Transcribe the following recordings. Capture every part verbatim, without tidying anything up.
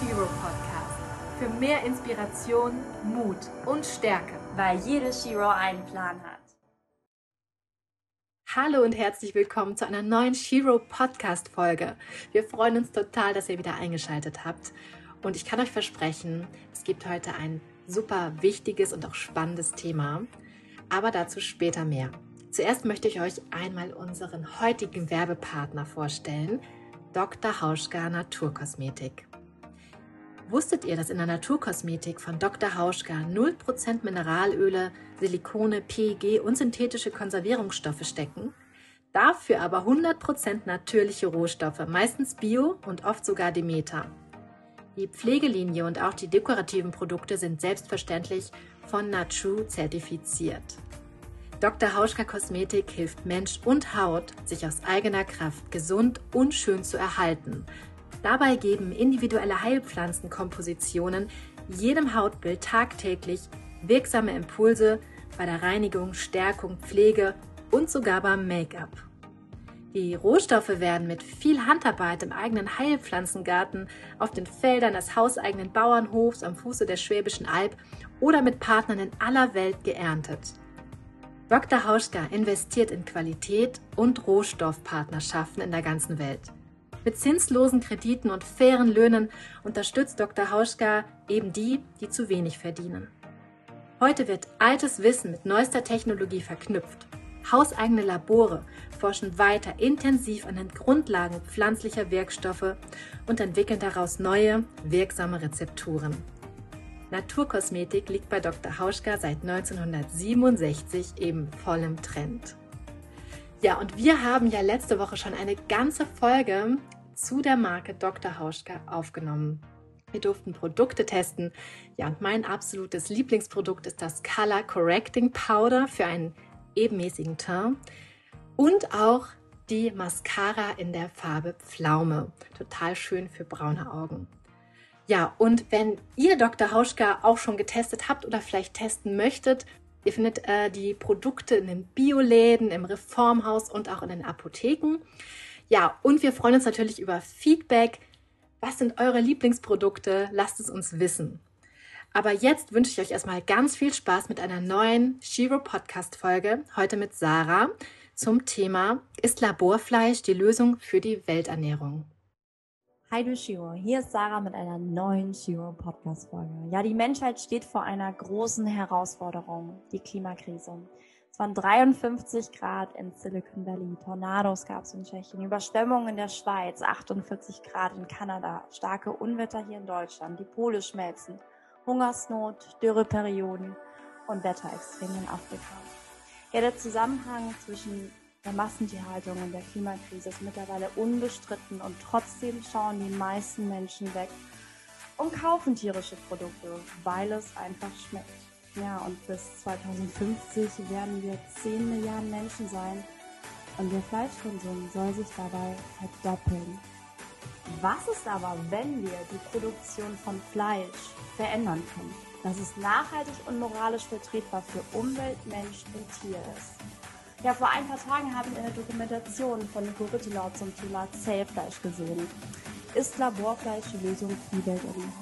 Hero Podcast für mehr Inspiration, Mut und Stärke, weil jedes Hero einen Plan hat. Hallo und herzlich willkommen zu einer neuen Hero Podcast Folge. Wir freuen uns total, dass ihr wieder eingeschaltet habt und ich kann euch versprechen, es gibt heute ein super wichtiges und auch spannendes Thema, aber dazu später mehr. Zuerst möchte ich euch einmal unseren heutigen Werbepartner vorstellen, Doktor Hauschka Naturkosmetik. Wusstet ihr, dass in der Naturkosmetik von Doktor Hauschka null Prozent Mineralöle, Silikone, P E G und synthetische Konservierungsstoffe stecken? Dafür aber hundert Prozent natürliche Rohstoffe, meistens Bio und oft sogar Demeter. Die Pflegelinie und auch die dekorativen Produkte sind selbstverständlich von NATRUE zertifiziert. Doktor Hauschka Kosmetik hilft Mensch und Haut, sich aus eigener Kraft gesund und schön zu erhalten. Dabei geben individuelle Heilpflanzenkompositionen jedem Hautbild tagtäglich wirksame Impulse bei der Reinigung, Stärkung, Pflege und sogar beim Make-up. Die Rohstoffe werden mit viel Handarbeit im eigenen Heilpflanzengarten, auf den Feldern des hauseigenen Bauernhofs am Fuße der Schwäbischen Alb oder mit Partnern in aller Welt geerntet. Doktor Hauschka investiert in Qualität und Rohstoffpartnerschaften in der ganzen Welt. Mit zinslosen Krediten und fairen Löhnen unterstützt Doktor Hauschka eben die, die zu wenig verdienen. Heute wird altes Wissen mit neuester Technologie verknüpft. Hauseigene Labore forschen weiter intensiv an den Grundlagen pflanzlicher Wirkstoffe und entwickeln daraus neue, wirksame Rezepturen. Naturkosmetik liegt bei Doktor Hauschka seit neunzehnhundertsiebenundsechzig eben voll im Trend. Ja, und wir haben ja letzte Woche schon eine ganze Folge zu der Marke Doktor Hauschka aufgenommen. Wir durften Produkte testen. Ja, und mein absolutes Lieblingsprodukt ist das Color Correcting Powder für einen ebenmäßigen Teint und auch die Mascara in der Farbe Pflaume. Total schön für braune Augen. Ja, und wenn ihr Doktor Hauschka auch schon getestet habt oder vielleicht testen möchtet, ihr findet äh, die Produkte in den Bioläden, im Reformhaus und auch in den Apotheken. Ja, und wir freuen uns natürlich über Feedback. Was sind eure Lieblingsprodukte? Lasst es uns wissen. Aber jetzt wünsche ich euch erstmal ganz viel Spaß mit einer neuen Shiro Podcast-Folge, heute mit Sarah, zum Thema: Ist Laborfleisch die Lösung für die Welternährung? Hi du Shiro, hier ist Sarah mit einer neuen Shiro Podcast-Folge. Ja, die Menschheit steht vor einer großen Herausforderung, die Klimakrise. Es waren dreiundfünfzig Grad in Silicon Valley, Tornados gab es in Tschechien, Überschwemmungen in der Schweiz, achtundvierzig Grad in Kanada, starke Unwetter hier in Deutschland, die Pole schmelzen, Hungersnot, Dürreperioden und Wetterextreme in Afrika. Ja, der Zusammenhang zwischen der Massentierhaltung und der Klimakrise ist mittlerweile unbestritten und trotzdem schauen die meisten Menschen weg und kaufen tierische Produkte, weil es einfach schmeckt. Ja, und bis zweitausendfünfzig werden wir zehn Milliarden Menschen sein und der Fleischkonsum soll sich dabei verdoppeln. Was ist aber, wenn wir die Produktion von Fleisch verändern können, dass es nachhaltig und moralisch vertretbar für Umwelt, Mensch und Tier ist? Ja, vor ein paar Tagen habe ich eine Dokumentation von Nico Rittenau zum Thema Zellfleisch gesehen. Ist Laborfleisch die Lösung für die Welternährung?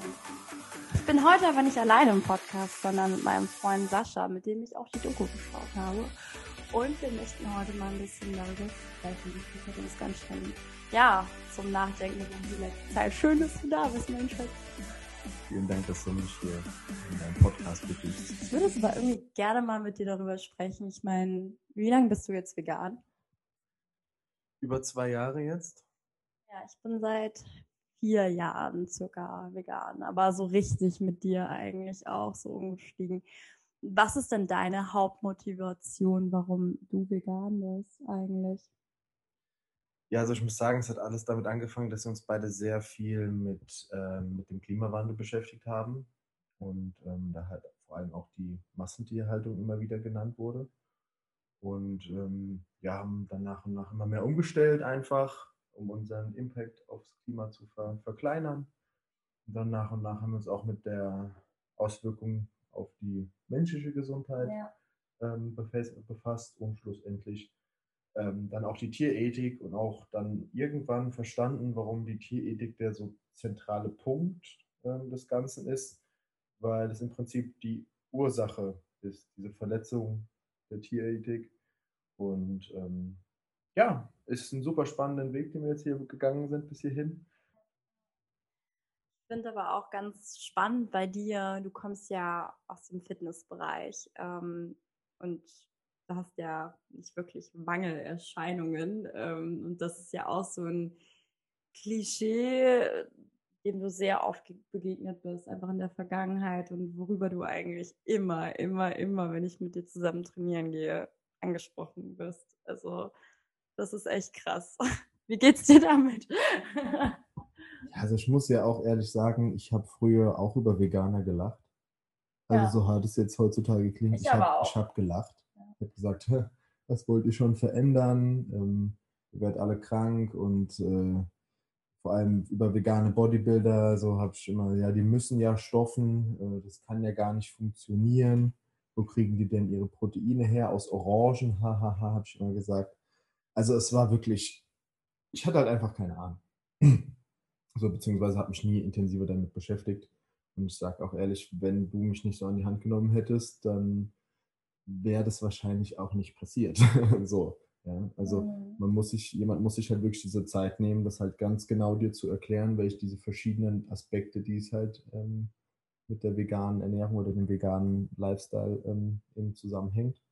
Ich bin heute aber nicht alleine im Podcast, sondern mit meinem Freund Sascha, mit dem ich auch die Doku geschaut habe. Und wir möchten heute mal ein bisschen darüber sprechen. Ich finde es ganz schön. Ja, zum Nachdenken in die letzte Zeit. Schön, dass du da bist, mein Schatz. Vielen Dank, dass du mich hier in deinem Podcast begrüßt. Ich würde es aber irgendwie gerne mal mit dir darüber sprechen. Ich meine, wie lange bist du jetzt vegan? Über zwei Jahre jetzt. Ja, ich bin seit vier Jahren circa vegan, aber so richtig mit dir eigentlich auch so umgestiegen. Was ist denn deine Hauptmotivation, warum du vegan bist eigentlich? Ja, also ich muss sagen, es hat alles damit angefangen, dass wir uns beide sehr viel mit, äh, mit dem Klimawandel beschäftigt haben und ähm, da halt vor allem auch die Massentierhaltung immer wieder genannt wurde. Und ähm, wir haben dann nach und nach immer mehr umgestellt einfach, um unseren Impact aufs Klima zu ver- verkleinern. Und dann nach und nach haben wir uns auch mit der Auswirkung auf die menschliche Gesundheit ja. ähm, befasst, befasst und schlussendlich ähm, dann auch die Tierethik und auch dann irgendwann verstanden, warum die Tierethik der so zentrale Punkt ähm, des Ganzen ist, weil es im Prinzip die Ursache ist, diese Verletzung der Tierethik. Und ähm, ja, ist ein super spannenden Weg, den wir jetzt hier gegangen sind bis hierhin. Ich finde aber auch ganz spannend bei dir, du kommst ja aus dem Fitnessbereich ähm, und du hast ja nicht wirklich Mangelerscheinungen ähm, und das ist ja auch so ein Klischee, dem du sehr oft begegnet bist, einfach in der Vergangenheit und worüber du eigentlich immer, immer, immer, wenn ich mit dir zusammen trainieren gehe, angesprochen wirst. Also das ist echt krass. Wie geht's dir damit? Also ich muss ja auch ehrlich sagen, ich habe früher auch über Veganer gelacht. Also ja. So hart es jetzt heutzutage klingt. Ich, ich habe hab gelacht. Ich habe gesagt, was wollt ihr schon verändern? Ähm, ihr werdet alle krank und äh, vor allem über vegane Bodybuilder, so habe ich immer, ja, die müssen ja stoffen, äh, das kann ja gar nicht funktionieren. Wo kriegen die denn ihre Proteine her? Aus Orangen, hahaha, habe ich immer gesagt. Also es war wirklich, ich hatte halt einfach keine Ahnung. So, beziehungsweise habe mich nie intensiver damit beschäftigt. Und ich sage auch ehrlich, wenn du mich nicht so an die Hand genommen hättest, dann wäre das wahrscheinlich auch nicht passiert. So, ja. Also mhm. man muss sich, jemand muss sich halt wirklich diese Zeit nehmen, das halt ganz genau dir zu erklären, welche diese verschiedenen Aspekte, die es halt ähm, mit der veganen Ernährung oder dem veganen Lifestyle ähm, eben zusammenhängt.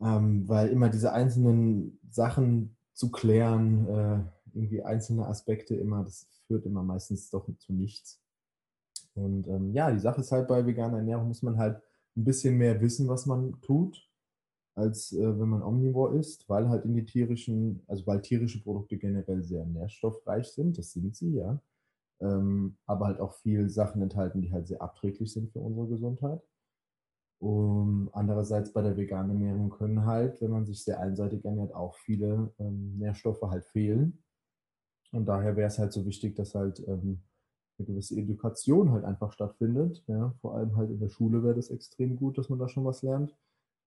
Ähm, weil immer diese einzelnen Sachen zu klären, äh, irgendwie einzelne Aspekte immer, das führt immer meistens doch zu nichts. Und ähm, ja, die Sache ist halt, bei veganer Ernährung muss man halt ein bisschen mehr wissen, was man tut, als äh, wenn man omnivor ist, weil halt in die tierischen, also weil tierische Produkte generell sehr nährstoffreich sind, das sind sie, ja, ähm, aber halt auch viel Sachen enthalten, die halt sehr abträglich sind für unsere Gesundheit. Um, andererseits bei der veganen Ernährung können halt, wenn man sich sehr einseitig ernährt, auch viele ähm, Nährstoffe halt fehlen. Und daher wäre es halt so wichtig, dass halt ähm, eine gewisse Education halt einfach stattfindet. Ja? Vor allem halt in der Schule wäre das extrem gut, dass man da schon was lernt.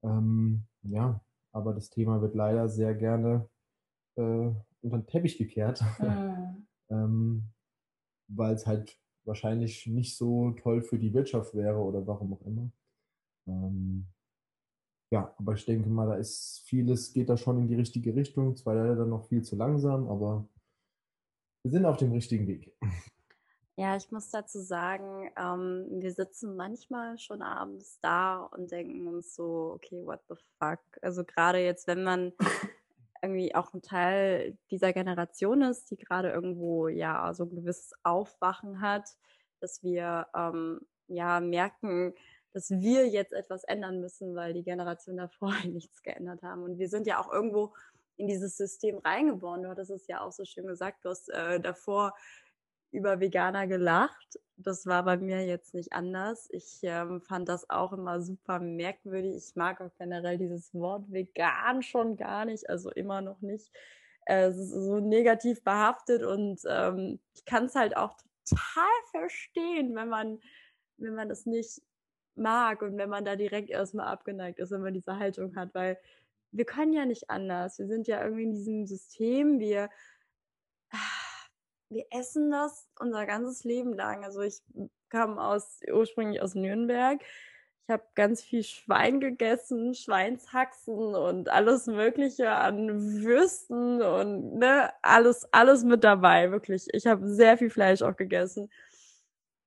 Ähm, ja, aber das Thema wird leider sehr gerne äh, unter den Teppich gekehrt, mhm. ähm, weil es halt wahrscheinlich nicht so toll für die Wirtschaft wäre oder warum auch immer. Ähm, ja, aber ich denke mal, da ist vieles, geht da schon in die richtige Richtung. Zwar leider noch viel zu langsam, aber wir sind auf dem richtigen Weg. Ja, ich muss dazu sagen, ähm, wir sitzen manchmal schon abends da und denken uns so, okay, what the fuck? Also gerade jetzt, wenn man irgendwie auch ein Teil dieser Generation ist, die gerade irgendwo ja so ein gewisses Aufwachen hat, dass wir ähm, ja merken, dass wir jetzt etwas ändern müssen, weil die Generation davor nichts geändert haben. Und wir sind ja auch irgendwo in dieses System reingeboren. Du hattest es ja auch so schön gesagt, du hast äh, davor über Veganer gelacht. Das war bei mir jetzt nicht anders. Ich ähm, fand das auch immer super merkwürdig. Ich mag auch generell dieses Wort vegan schon gar nicht, also immer noch nicht. Äh, es ist so negativ behaftet und ähm, ich kann es halt auch total verstehen, wenn man, wenn man das nicht mag und wenn man da direkt erstmal abgeneigt ist, wenn man diese Haltung hat, weil wir können ja nicht anders. Wir sind ja irgendwie in diesem System, wir, wir essen das unser ganzes Leben lang. Also ich kam aus ursprünglich aus Nürnberg. Ich habe ganz viel Schwein gegessen, Schweinshaxen und alles Mögliche an Würsten und ne, alles, alles mit dabei, wirklich. Ich habe sehr viel Fleisch auch gegessen.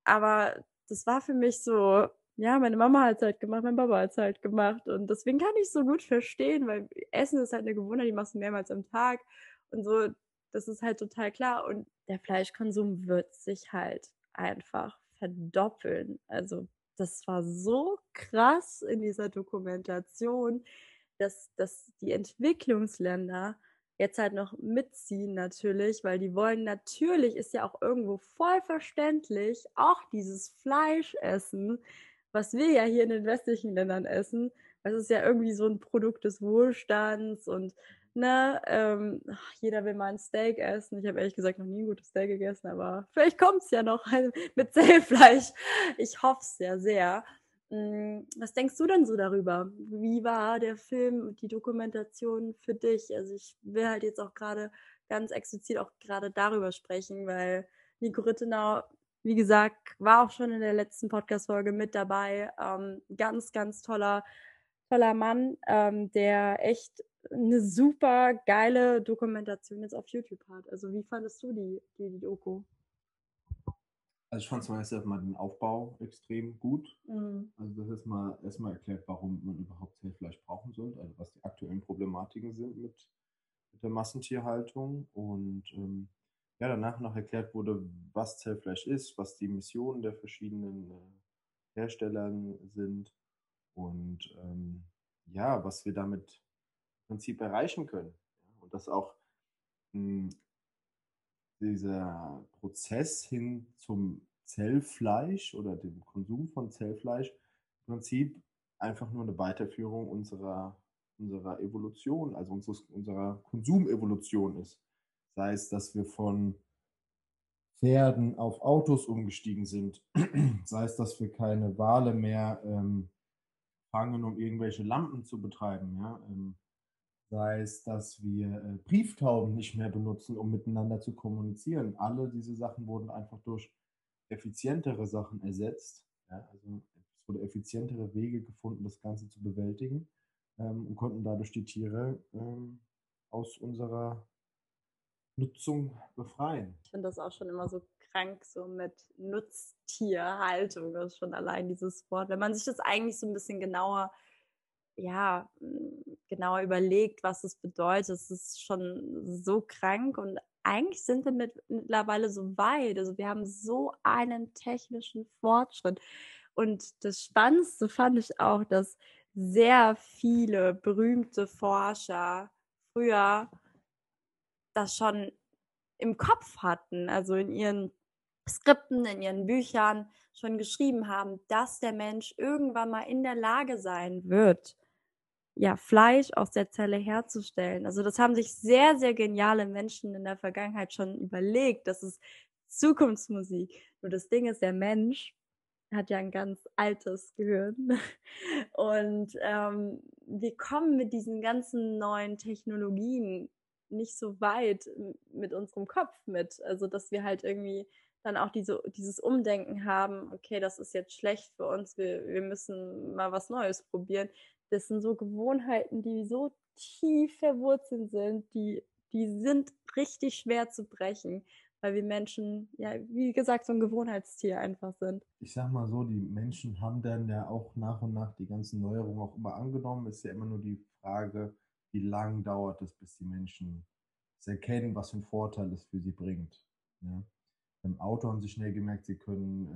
Aber das war für mich so, ja, meine Mama hat es halt gemacht, mein Papa hat es halt gemacht und deswegen kann ich es so gut verstehen, weil Essen ist halt eine Gewohnheit, die machst du mehrmals am Tag und so, das ist halt total klar und der Fleischkonsum wird sich halt einfach verdoppeln. Also das war so krass in dieser Dokumentation, dass, dass die Entwicklungsländer jetzt halt noch mitziehen natürlich, weil die wollen natürlich, ist ja auch irgendwo voll verständlich, auch dieses Fleisch essen, was wir ja hier in den westlichen Ländern essen, das ist ja irgendwie so ein Produkt des Wohlstands und ne, ähm, jeder will mal ein Steak essen. Ich habe ehrlich gesagt noch nie ein gutes Steak gegessen, aber vielleicht kommt es ja noch mit Zellfleisch. Ich hoffe es ja sehr. Was denkst du denn so darüber? Wie war der Film und die Dokumentation für dich? Also ich will halt jetzt auch gerade ganz explizit auch gerade darüber sprechen, weil Nico Rittenau, wie gesagt, war auch schon in der letzten Podcast-Folge mit dabei. Ähm, ganz, ganz toller, toller Mann, ähm, der echt eine super geile Dokumentation jetzt auf YouTube hat. Also wie fandest du die, die, die Doku? Also ich fand zum ersten Mal den Aufbau extrem gut. Mhm. Also das ist mal erstmal erklärt, warum man überhaupt Zellfleisch brauchen sollte, also was die aktuellen Problematiken sind mit, mit der Massentierhaltung. Und ähm, ja, danach noch erklärt wurde, was Zellfleisch ist, was die Missionen der verschiedenen äh, Herstellern sind und ähm, ja, was wir damit im Prinzip erreichen können. Und das auch mh, dieser Prozess hin zum Zellfleisch oder dem Konsum von Zellfleisch im Prinzip einfach nur eine Weiterführung unserer, unserer Evolution, also unseres, unserer Konsumevolution ist. Sei es, dass wir von Pferden auf Autos umgestiegen sind, sei es, dass wir keine Wale mehr ähm, fangen, um irgendwelche Lampen zu betreiben, ja, ähm, sei es, dass wir Brieftauben nicht mehr benutzen, um miteinander zu kommunizieren. Alle diese Sachen wurden einfach durch effizientere Sachen ersetzt. Ja, also es wurden effizientere Wege gefunden, das Ganze zu bewältigen, ähm, und konnten dadurch die Tiere ähm, aus unserer Nutzung befreien. Ich finde das auch schon immer so krank, so mit Nutztierhaltung, das ist schon allein dieses Wort. Wenn man sich das eigentlich so ein bisschen genauer ja, genau überlegt, was es bedeutet. Es ist schon so krank und eigentlich sind wir mit, mittlerweile so weit. Also wir haben so einen technischen Fortschritt. Und das Spannendste fand ich auch, dass sehr viele berühmte Forscher früher das schon im Kopf hatten, also in ihren Skripten, in ihren Büchern schon geschrieben haben, dass der Mensch irgendwann mal in der Lage sein wird, ja, Fleisch aus der Zelle herzustellen. Also das haben sich sehr, sehr geniale Menschen in der Vergangenheit schon überlegt. Das ist Zukunftsmusik. Nur das Ding ist, der Mensch hat ja ein ganz altes Gehirn. Und ähm, wir kommen mit diesen ganzen neuen Technologien nicht so weit mit unserem Kopf mit. Also dass wir halt irgendwie dann auch diese, dieses Umdenken haben, okay, das ist jetzt schlecht für uns, wir, wir müssen mal was Neues probieren. Das sind so Gewohnheiten, die so tief verwurzelt sind, die, die sind richtig schwer zu brechen, weil wir Menschen, ja, wie gesagt, so ein Gewohnheitstier einfach sind. Ich sag mal so, die Menschen haben dann ja auch nach und nach die ganzen Neuerungen auch immer angenommen. Es ist ja immer nur die Frage, wie lange dauert es, bis die Menschen es erkennen, was für einen Vorteil es für sie bringt. Ja? Im Auto haben sie schnell gemerkt, sie können...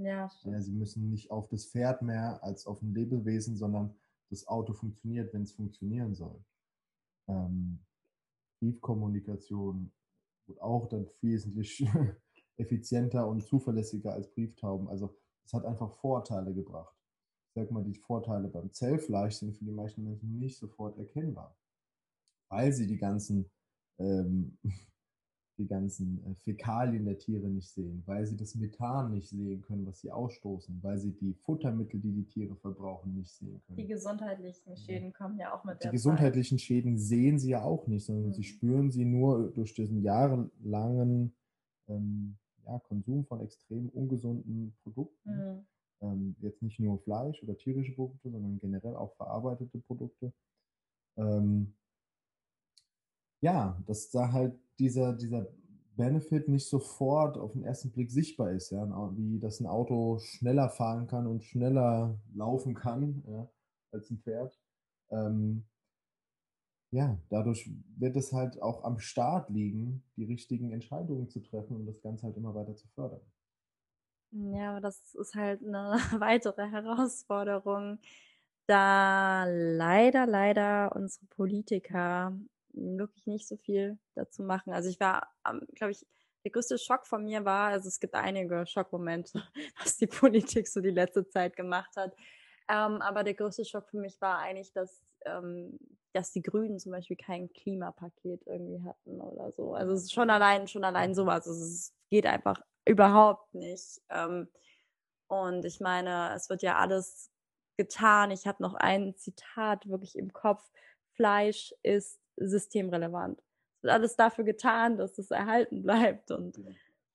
Ähm, Ja, ja, sie müssen nicht auf das Pferd mehr als auf ein Lebewesen, sondern das Auto funktioniert, wenn es funktionieren soll. Ähm, Briefkommunikation wird auch dann wesentlich effizienter und zuverlässiger als Brieftauben. Also es hat einfach Vorteile gebracht. Ich sag mal, die Vorteile beim Zellfleisch sind für die meisten Menschen nicht sofort erkennbar, weil sie die ganzen ähm, die ganzen Fäkalien der Tiere nicht sehen, weil sie das Methan nicht sehen können, was sie ausstoßen, weil sie die Futtermittel, die die Tiere verbrauchen, nicht sehen können. Die gesundheitlichen Schäden kommen ja auch mit der Zeit. Die gesundheitlichen Schäden sehen sie ja auch nicht, sondern mhm. sie spüren sie nur durch diesen jahrelangen ähm, ja, Konsum von extrem ungesunden Produkten. Mhm. Ähm, jetzt nicht nur Fleisch oder tierische Produkte, sondern generell auch verarbeitete Produkte. Ähm, ja, dass da halt dieser, dieser Benefit nicht sofort auf den ersten Blick sichtbar ist, ja, wie dass ein Auto schneller fahren kann und schneller laufen kann, ja, als ein Pferd. Ähm, ja, dadurch wird es halt auch am Start liegen, die richtigen Entscheidungen zu treffen und das Ganze halt immer weiter zu fördern. Ja, aber das ist halt eine weitere Herausforderung, da leider, leider unsere Politiker wirklich nicht so viel dazu machen. Also ich war, glaube ich, der größte Schock von mir war, also es gibt einige Schockmomente, was die Politik so die letzte Zeit gemacht hat, ähm, aber der größte Schock für mich war eigentlich, dass, ähm, dass die Grünen zum Beispiel kein Klimapaket irgendwie hatten oder so. Also es ist schon allein, schon allein sowas. Also es geht einfach überhaupt nicht. Ähm, Und ich meine, es wird ja alles getan. Ich habe noch ein Zitat wirklich im Kopf. Fleisch ist systemrelevant. Es wird alles dafür getan, dass es erhalten bleibt und,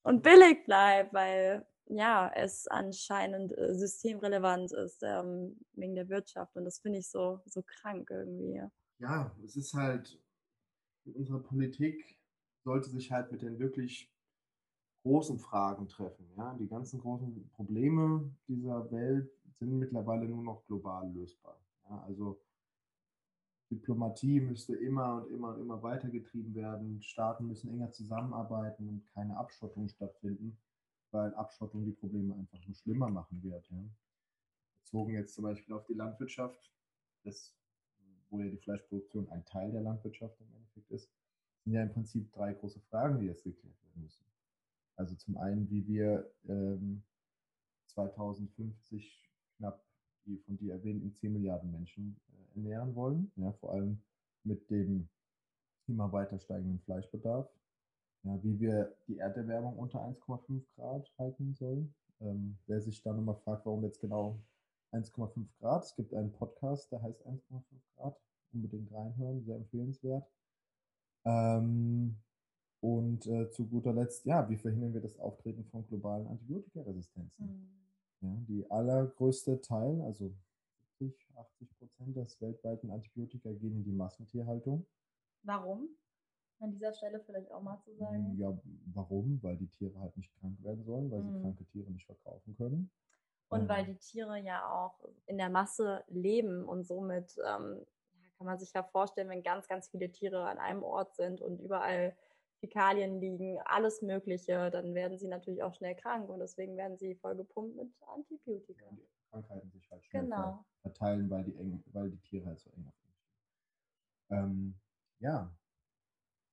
und billig bleibt, weil ja, es anscheinend systemrelevant ist ähm, wegen der Wirtschaft. Und das finde ich so, so krank irgendwie. Ja, es ist halt, unsere Politik sollte sich halt mit den wirklich großen Fragen treffen. Ja? Die ganzen großen Probleme dieser Welt sind mittlerweile nur noch global lösbar. Ja? Also Diplomatie müsste immer und immer und immer weitergetrieben werden. Staaten müssen enger zusammenarbeiten und keine Abschottung stattfinden, weil Abschottung die Probleme einfach nur schlimmer machen wird. Ja? Bezogen jetzt zum Beispiel auf die Landwirtschaft, das, wo ja die Fleischproduktion ein Teil der Landwirtschaft im Endeffekt ist, sind ja im Prinzip drei große Fragen, die jetzt geklärt werden müssen. Also zum einen, wie wir ähm, zweitausendfünfzig knapp die von dir erwähnten zehn Milliarden Menschen äh, ernähren wollen, ja, vor allem mit dem immer weiter steigenden Fleischbedarf, ja, wie wir die Erderwärmung unter eins Komma fünf Grad halten sollen. Ähm, wer sich da nochmal fragt, warum jetzt genau eins Komma fünf Grad, es gibt einen Podcast, der heißt eins Komma fünf Grad, unbedingt reinhören, sehr empfehlenswert. Ähm, Und äh, zu guter Letzt, ja, wie verhindern wir das Auftreten von globalen Antibiotikaresistenzen? Mhm. Ja, die allergrößte Teil, also siebzig, achtzig Prozent des weltweiten Antibiotika gehen in die Massentierhaltung. Warum? An dieser Stelle vielleicht auch mal zu sagen. Ja, warum? Weil die Tiere halt nicht krank werden sollen, weil mhm. sie kranke Tiere nicht verkaufen können. Und ähm. weil die Tiere ja auch in der Masse leben und somit ähm, kann man sich ja vorstellen, wenn ganz, ganz viele Tiere an einem Ort sind und überall Fäkalien liegen, alles Mögliche, dann werden sie natürlich auch schnell krank und deswegen werden sie voll gepumpt mit Antibiotika. Ja, die Krankheiten sich halt schnell genau. verteilen, weil die, eng, weil die Tiere halt so eng sind. Ähm, ja,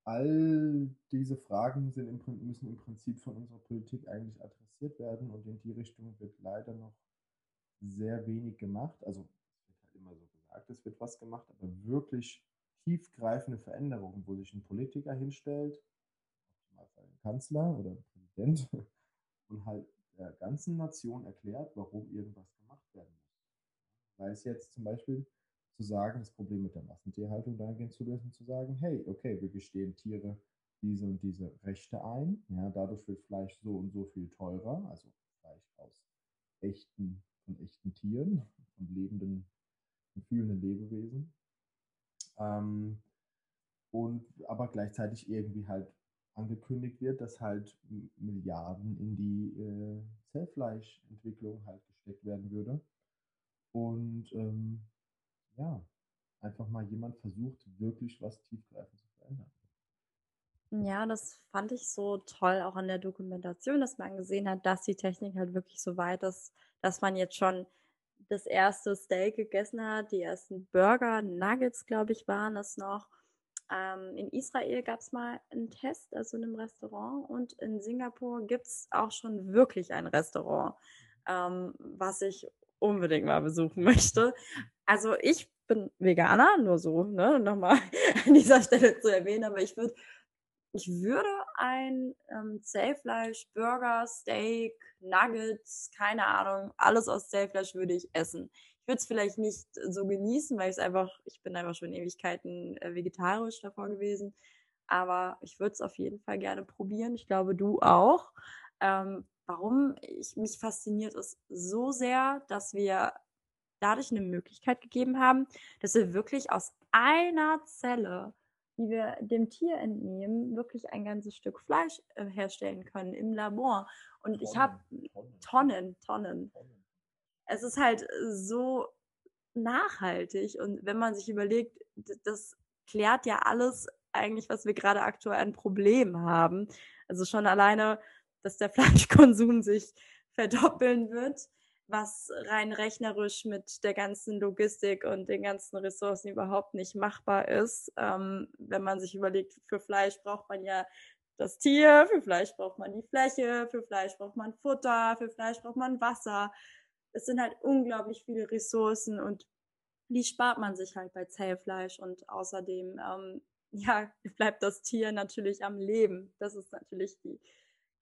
all diese Fragen sind im, müssen im Prinzip von unserer Politik eigentlich adressiert werden und in die Richtung wird leider noch sehr wenig gemacht. Also es wird halt immer so gesagt, es wird was gemacht, aber wirklich tiefgreifende Veränderungen, wo sich ein Politiker hinstellt, Kanzler oder Präsident, und halt der ganzen Nation erklärt, warum irgendwas gemacht werden muss. Sei es jetzt zum Beispiel zu sagen, das Problem mit der Massentierhaltung dahingehend zu lösen, zu sagen, hey, okay, wir gestehen Tiere diese und diese Rechte ein, ja, dadurch wird Fleisch so und so viel teurer, also Fleisch aus echten, von echten Tieren, von lebenden, von fühlenden Lebewesen, ähm, und aber gleichzeitig irgendwie halt angekündigt wird, dass halt Milliarden in die äh, Zellfleischentwicklung halt gesteckt werden würde. Und ähm, ja, einfach mal jemand versucht, wirklich was tiefgreifend zu verändern. Ja, das fand ich so toll, auch an der Dokumentation, dass man gesehen hat, dass die Technik halt wirklich so weit ist, dass man jetzt schon das erste Steak gegessen hat, die ersten Burger, Nuggets, glaube ich, waren es noch. In Israel gab es mal einen Test, also in einem Restaurant, und in Singapur gibt es auch schon wirklich ein Restaurant, ähm, was ich unbedingt mal besuchen möchte. Also ich bin Veganer, nur so, ne, nochmal an dieser Stelle zu erwähnen, aber ich würde ich würde ein ähm, Zellfleisch, Burger, Steak, Nuggets, keine Ahnung, alles aus Zellfleisch würde ich essen. Ich würde es vielleicht nicht so genießen, weil ich es einfach, ich bin einfach schon Ewigkeiten vegetarisch davor gewesen, aber ich würde es auf jeden Fall gerne probieren. Ich glaube, du auch. Ähm, warum ich, mich fasziniert es so sehr, dass wir dadurch eine Möglichkeit gegeben haben, dass wir wirklich aus einer Zelle, die wir dem Tier entnehmen, wirklich ein ganzes Stück Fleisch äh, herstellen können im Labor. Und Tonnen, ich habe Tonnen, Tonnen, Tonnen. Tonnen. Es ist halt so nachhaltig und wenn man sich überlegt, das klärt ja alles eigentlich, was wir gerade aktuell ein Problem haben. Also schon alleine, dass der Fleischkonsum sich verdoppeln wird, was rein rechnerisch mit der ganzen Logistik und den ganzen Ressourcen überhaupt nicht machbar ist. Ähm, wenn man sich überlegt, für Fleisch braucht man ja das Tier, für Fleisch braucht man die Fläche, für Fleisch braucht man Futter, für Fleisch braucht man Wasser. Es sind halt unglaublich viele Ressourcen und die spart man sich halt bei Zellfleisch. Und außerdem ähm, ja, bleibt das Tier natürlich am Leben. Das ist natürlich die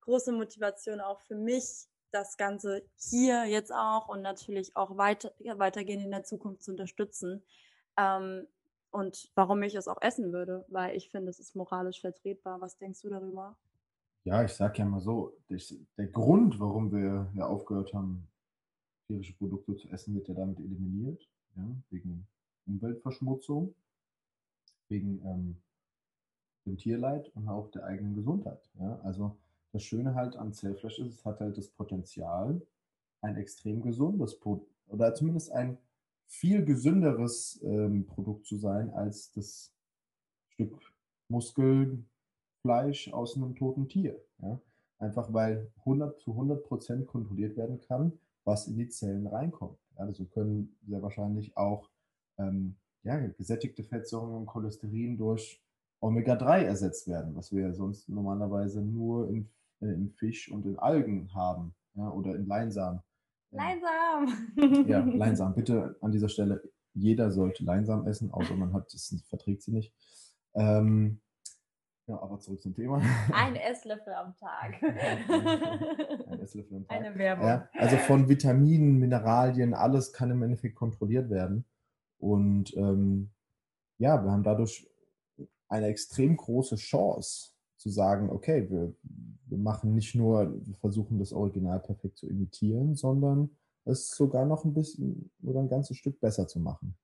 große Motivation auch für mich, das Ganze hier jetzt auch und natürlich auch weiter, weitergehend in der Zukunft zu unterstützen. Ähm, und warum ich es auch essen würde, weil ich finde, es ist moralisch vertretbar. Was denkst du darüber? Ja, ich sage ja mal so, das, der Grund, warum wir ja aufgehört haben, tierische Produkte zu essen, wird ja damit eliminiert, ja, wegen Umweltverschmutzung, wegen ähm, dem Tierleid und auch der eigenen Gesundheit. Ja. Also das Schöne halt am Zellfleisch ist, es hat halt das Potenzial, ein extrem gesundes Produkt oder zumindest ein viel gesünderes ähm, Produkt zu sein als das Stück Muskelfleisch aus einem toten Tier. Ja? Einfach weil hundert zu hundert Prozent kontrolliert werden kann, was in die Zellen reinkommt. Ja? Also können sehr wahrscheinlich auch ähm, ja, gesättigte Fettsäuren und Cholesterin durch Omega drei ersetzt werden, was wir ja sonst normalerweise nur in, äh, in Fisch und in Algen haben, ja? Oder in Leinsamen. Leinsamen! Ja, Leinsamen. Bitte an dieser Stelle, jeder sollte Leinsamen essen, außer man hat, das verträgt sie nicht. Ähm, ja, aber zurück zum Thema. Ein Esslöffel am Tag. Ein Esslöffel am Tag. Eine Werbung. Ja, also von Vitaminen, Mineralien, alles kann im Endeffekt kontrolliert werden. Und ähm, ja, wir haben dadurch eine extrem große Chance, zu sagen, okay, wir, wir machen nicht nur, wir versuchen das Original perfekt zu imitieren, sondern es sogar noch ein bisschen oder ein ganzes Stück besser zu machen.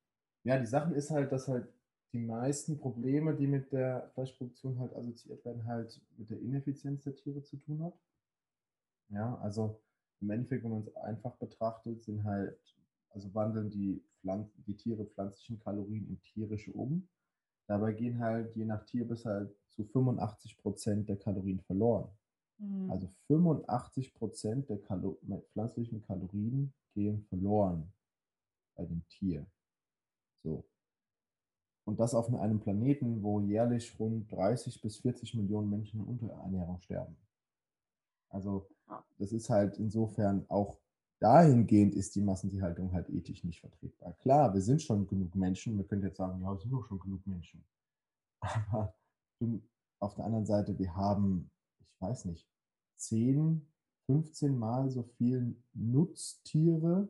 Ja, die Sache ist halt, dass halt die meisten Probleme, die mit der Fleischproduktion halt assoziiert werden, halt mit der Ineffizienz der Tiere zu tun hat. Ja, also im Endeffekt, wenn man es einfach betrachtet, sind halt, also wandeln die, Pflanz- die Tiere pflanzlichen Kalorien in tierische um. Dabei gehen halt je nach Tier bis halt zu fünfundachtzig Prozent der Kalorien verloren. Mhm. Also fünfundachtzig Prozent der Kalo- pflanzlichen Kalorien gehen verloren bei dem Tier. So. Und das auf einem Planeten, wo jährlich rund dreißig bis vierzig Millionen Menschen in Unterernährung sterben. Also das ist halt insofern auch dahingehend ist die Massentierhaltung halt ethisch nicht vertretbar. Klar, wir sind schon genug Menschen. Wir könnten jetzt sagen, ja, es sind doch schon genug Menschen. Aber auf der anderen Seite, wir haben, ich weiß nicht, zehn, fünfzehn Mal so viele Nutztiere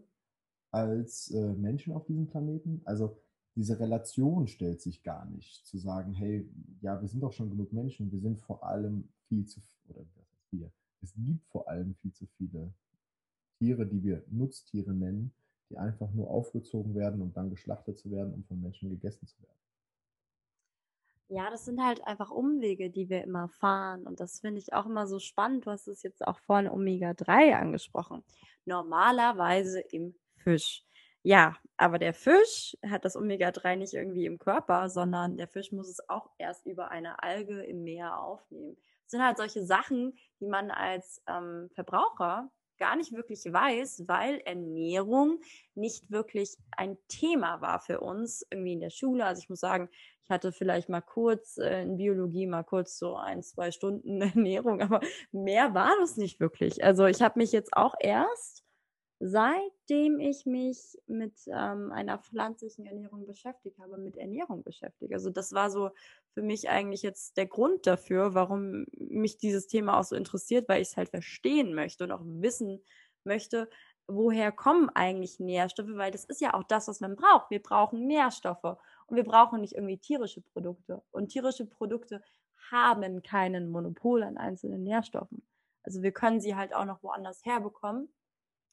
als äh, Menschen auf diesem Planeten. Also diese Relation stellt sich gar nicht. Zu sagen, hey, ja, wir sind doch schon genug Menschen. Wir sind vor allem viel zu viele, oder das ist hier, es gibt vor allem viel zu viele Tiere, die wir Nutztiere nennen, die einfach nur aufgezogen werden, um dann geschlachtet zu werden, um von Menschen gegessen zu werden. Ja, das sind halt einfach Umwege, die wir immer fahren. Und das finde ich auch immer so spannend. Du hast es jetzt auch vorhin Omega drei angesprochen. Normalerweise im Fisch. Ja, aber der Fisch hat das Omega drei nicht irgendwie im Körper, sondern der Fisch muss es auch erst über eine Alge im Meer aufnehmen. Das sind halt solche Sachen, die man als ähm, Verbraucher gar nicht wirklich weiß, weil Ernährung nicht wirklich ein Thema war für uns, irgendwie in der Schule. Also ich muss sagen, ich hatte vielleicht mal kurz äh, in Biologie mal kurz so ein, zwei Stunden Ernährung, aber mehr war das nicht wirklich. Also ich habe mich jetzt auch erst, seitdem ich mich mit ähm, einer pflanzlichen Ernährung beschäftigt habe, mit Ernährung beschäftigt. Also das war so für mich eigentlich jetzt der Grund dafür, warum mich dieses Thema auch so interessiert, weil ich es halt verstehen möchte und auch wissen möchte, woher kommen eigentlich Nährstoffe, weil das ist ja auch das, was man braucht. Wir brauchen Nährstoffe und wir brauchen nicht irgendwie tierische Produkte. Und tierische Produkte haben keinen Monopol an einzelnen Nährstoffen. Also wir können sie halt auch noch woanders herbekommen.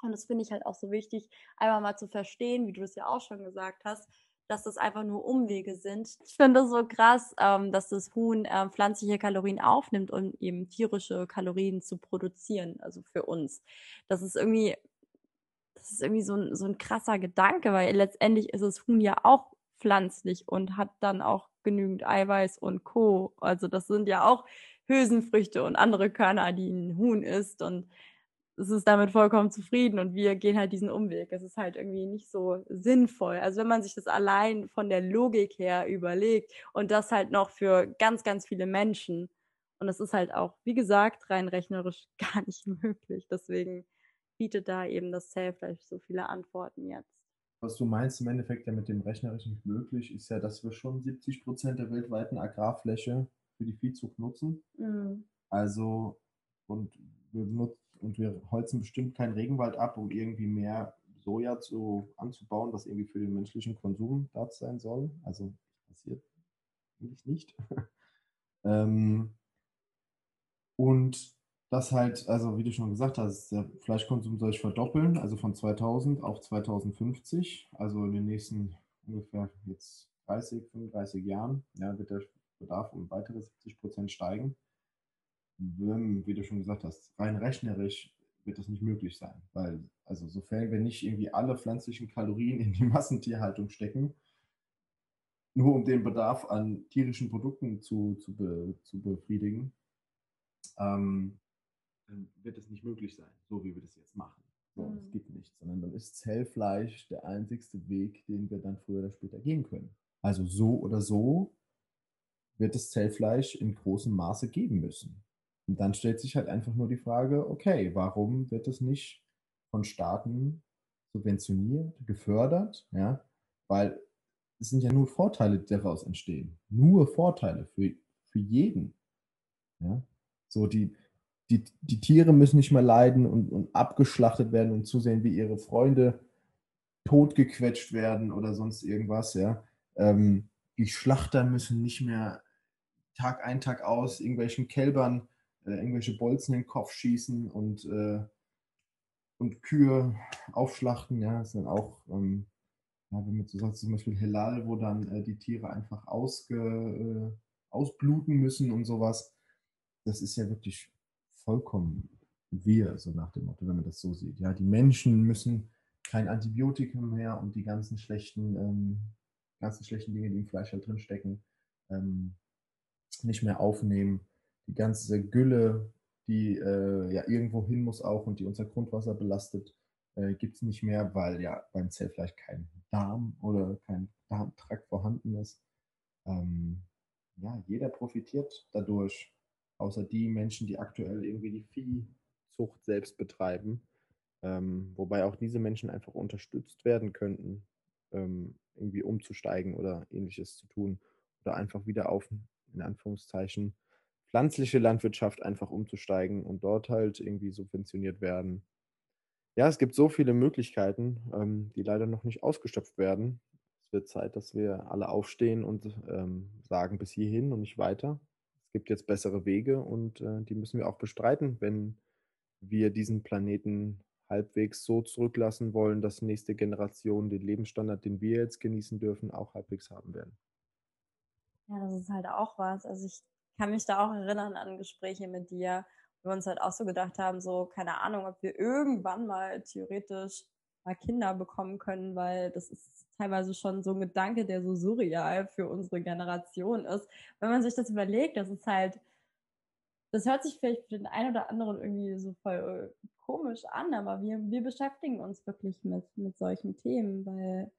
Und das finde ich halt auch so wichtig, einmal mal zu verstehen, wie du das ja auch schon gesagt hast, dass das einfach nur Umwege sind. Ich finde das so krass, ähm, dass das Huhn äh, pflanzliche Kalorien aufnimmt, um eben tierische Kalorien zu produzieren, also für uns. Das ist irgendwie, das ist irgendwie so ein, so ein krasser Gedanke, weil letztendlich ist das Huhn ja auch pflanzlich und hat dann auch genügend Eiweiß und Co. Also das sind ja auch Hülsenfrüchte und andere Körner, die ein Huhn isst, und es ist damit vollkommen zufrieden und wir gehen halt diesen Umweg. Es ist halt irgendwie nicht so sinnvoll. Also wenn man sich das allein von der Logik her überlegt und das halt noch für ganz, ganz viele Menschen. Und das ist halt auch, wie gesagt, rein rechnerisch gar nicht möglich. Deswegen bietet da eben das Zellfleisch so viele Antworten jetzt. Was du meinst im Endeffekt ja mit dem rechnerisch nicht möglich, ist ja, dass wir schon siebzig Prozent der weltweiten Agrarfläche für die Viehzucht nutzen. Mhm. Also, und wir benutzen und wir holzen bestimmt keinen Regenwald ab, um irgendwie mehr Soja zu, anzubauen, was irgendwie für den menschlichen Konsum da sein soll. Also passiert eigentlich nicht. ähm, und das halt, also wie du schon gesagt hast, der Fleischkonsum soll sich verdoppeln, also von zweitausend auf zweitausendfünfzig, also in den nächsten ungefähr jetzt dreißig, fünfunddreißig Jahren, ja, wird der Bedarf um weitere siebzig Prozent steigen. Wie du schon gesagt hast, rein rechnerisch wird das nicht möglich sein, weil, also sofern wir nicht irgendwie alle pflanzlichen Kalorien in die Massentierhaltung stecken, nur um den Bedarf an tierischen Produkten zu, zu, be, zu befriedigen, ähm, dann wird es nicht möglich sein, so wie wir das jetzt machen. So, mhm. Es gibt nichts, sondern dann ist Zellfleisch der einzigste Weg, den wir dann früher oder später gehen können. Also so oder so wird es Zellfleisch in großem Maße geben müssen. Und dann stellt sich halt einfach nur die Frage, okay, warum wird es nicht von Staaten subventioniert, gefördert? Ja? Weil es sind ja nur Vorteile, die daraus entstehen. Nur Vorteile für, für jeden. Ja? So die, die, die Tiere müssen nicht mehr leiden und, und abgeschlachtet werden und zusehen, wie ihre Freunde totgequetscht werden oder sonst irgendwas. Ja? Ähm, die Schlachter müssen nicht mehr Tag ein, Tag aus irgendwelchen Kälbern irgendwelche Bolzen in den Kopf schießen und, äh, und Kühe aufschlachten. Ja, das sind auch, ähm, ja, wenn man so sagt, zum Beispiel Halal, wo dann äh, die Tiere einfach ausge, äh, ausbluten müssen und sowas. Das ist ja wirklich vollkommen wir, so nach dem Motto, wenn man das so sieht. Ja, die Menschen müssen kein Antibiotikum mehr und die ganzen schlechten, ähm, ganzen schlechten Dinge, die im Fleisch halt drinstecken, ähm, nicht mehr aufnehmen. Die ganze Gülle, die äh, ja irgendwo hin muss auch und die unser Grundwasser belastet, äh, gibt es nicht mehr, weil ja beim Zellfleisch kein Darm oder kein Darmtrakt vorhanden ist. Ähm, ja, jeder profitiert dadurch, außer die Menschen, die aktuell irgendwie die Viehzucht selbst betreiben, ähm, wobei auch diese Menschen einfach unterstützt werden könnten, ähm, irgendwie umzusteigen oder ähnliches zu tun oder einfach wieder auf, in Anführungszeichen, pflanzliche Landwirtschaft einfach umzusteigen und dort halt irgendwie subventioniert werden. Ja, es gibt so viele Möglichkeiten, ähm, die leider noch nicht ausgeschöpft werden. Es wird Zeit, dass wir alle aufstehen und ähm, sagen, bis hierhin und nicht weiter. Es gibt jetzt bessere Wege und äh, die müssen wir auch bestreiten, wenn wir diesen Planeten halbwegs so zurücklassen wollen, dass nächste Generation den Lebensstandard, den wir jetzt genießen dürfen, auch halbwegs haben werden. Ja, das ist halt auch was. Also ich Ich kann mich da auch erinnern an Gespräche mit dir, wo wir uns halt auch so gedacht haben, so, keine Ahnung, ob wir irgendwann mal theoretisch mal Kinder bekommen können, weil das ist teilweise schon so ein Gedanke, der so surreal für unsere Generation ist. Wenn man sich das überlegt, das ist halt, das hört sich vielleicht für den einen oder anderen irgendwie so voll komisch an, aber wir, wir beschäftigen uns wirklich mit, mit solchen Themen, weil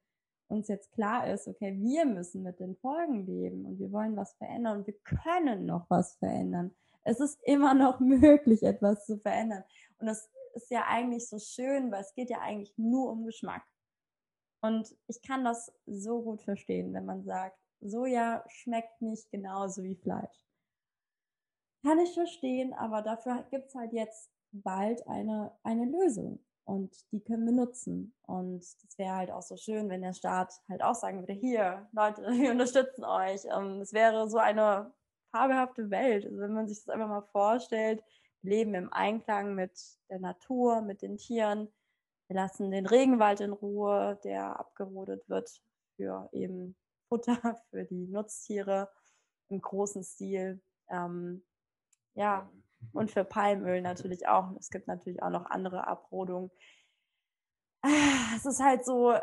uns jetzt klar ist, okay, wir müssen mit den Folgen leben und wir wollen was verändern und wir können noch was verändern. Es ist immer noch möglich, etwas zu verändern. Und das ist ja eigentlich so schön, weil es geht ja eigentlich nur um Geschmack. Und ich kann das so gut verstehen, wenn man sagt, Soja schmeckt nicht genauso wie Fleisch. Kann ich verstehen, aber dafür gibt es halt jetzt bald eine, eine Lösung. Und die können wir nutzen. Und das wäre halt auch so schön, wenn der Staat halt auch sagen würde, hier, Leute, wir unterstützen euch. Es wäre so eine fabelhafte Welt. Also wenn man sich das einfach mal vorstellt, wir leben im Einklang mit der Natur, mit den Tieren. Wir lassen den Regenwald in Ruhe, der abgerodet wird für eben Futter, für die Nutztiere im großen Stil. Ähm, ja, und für Palmöl natürlich auch. Es gibt natürlich auch noch andere Abrodungen. Es ist halt so,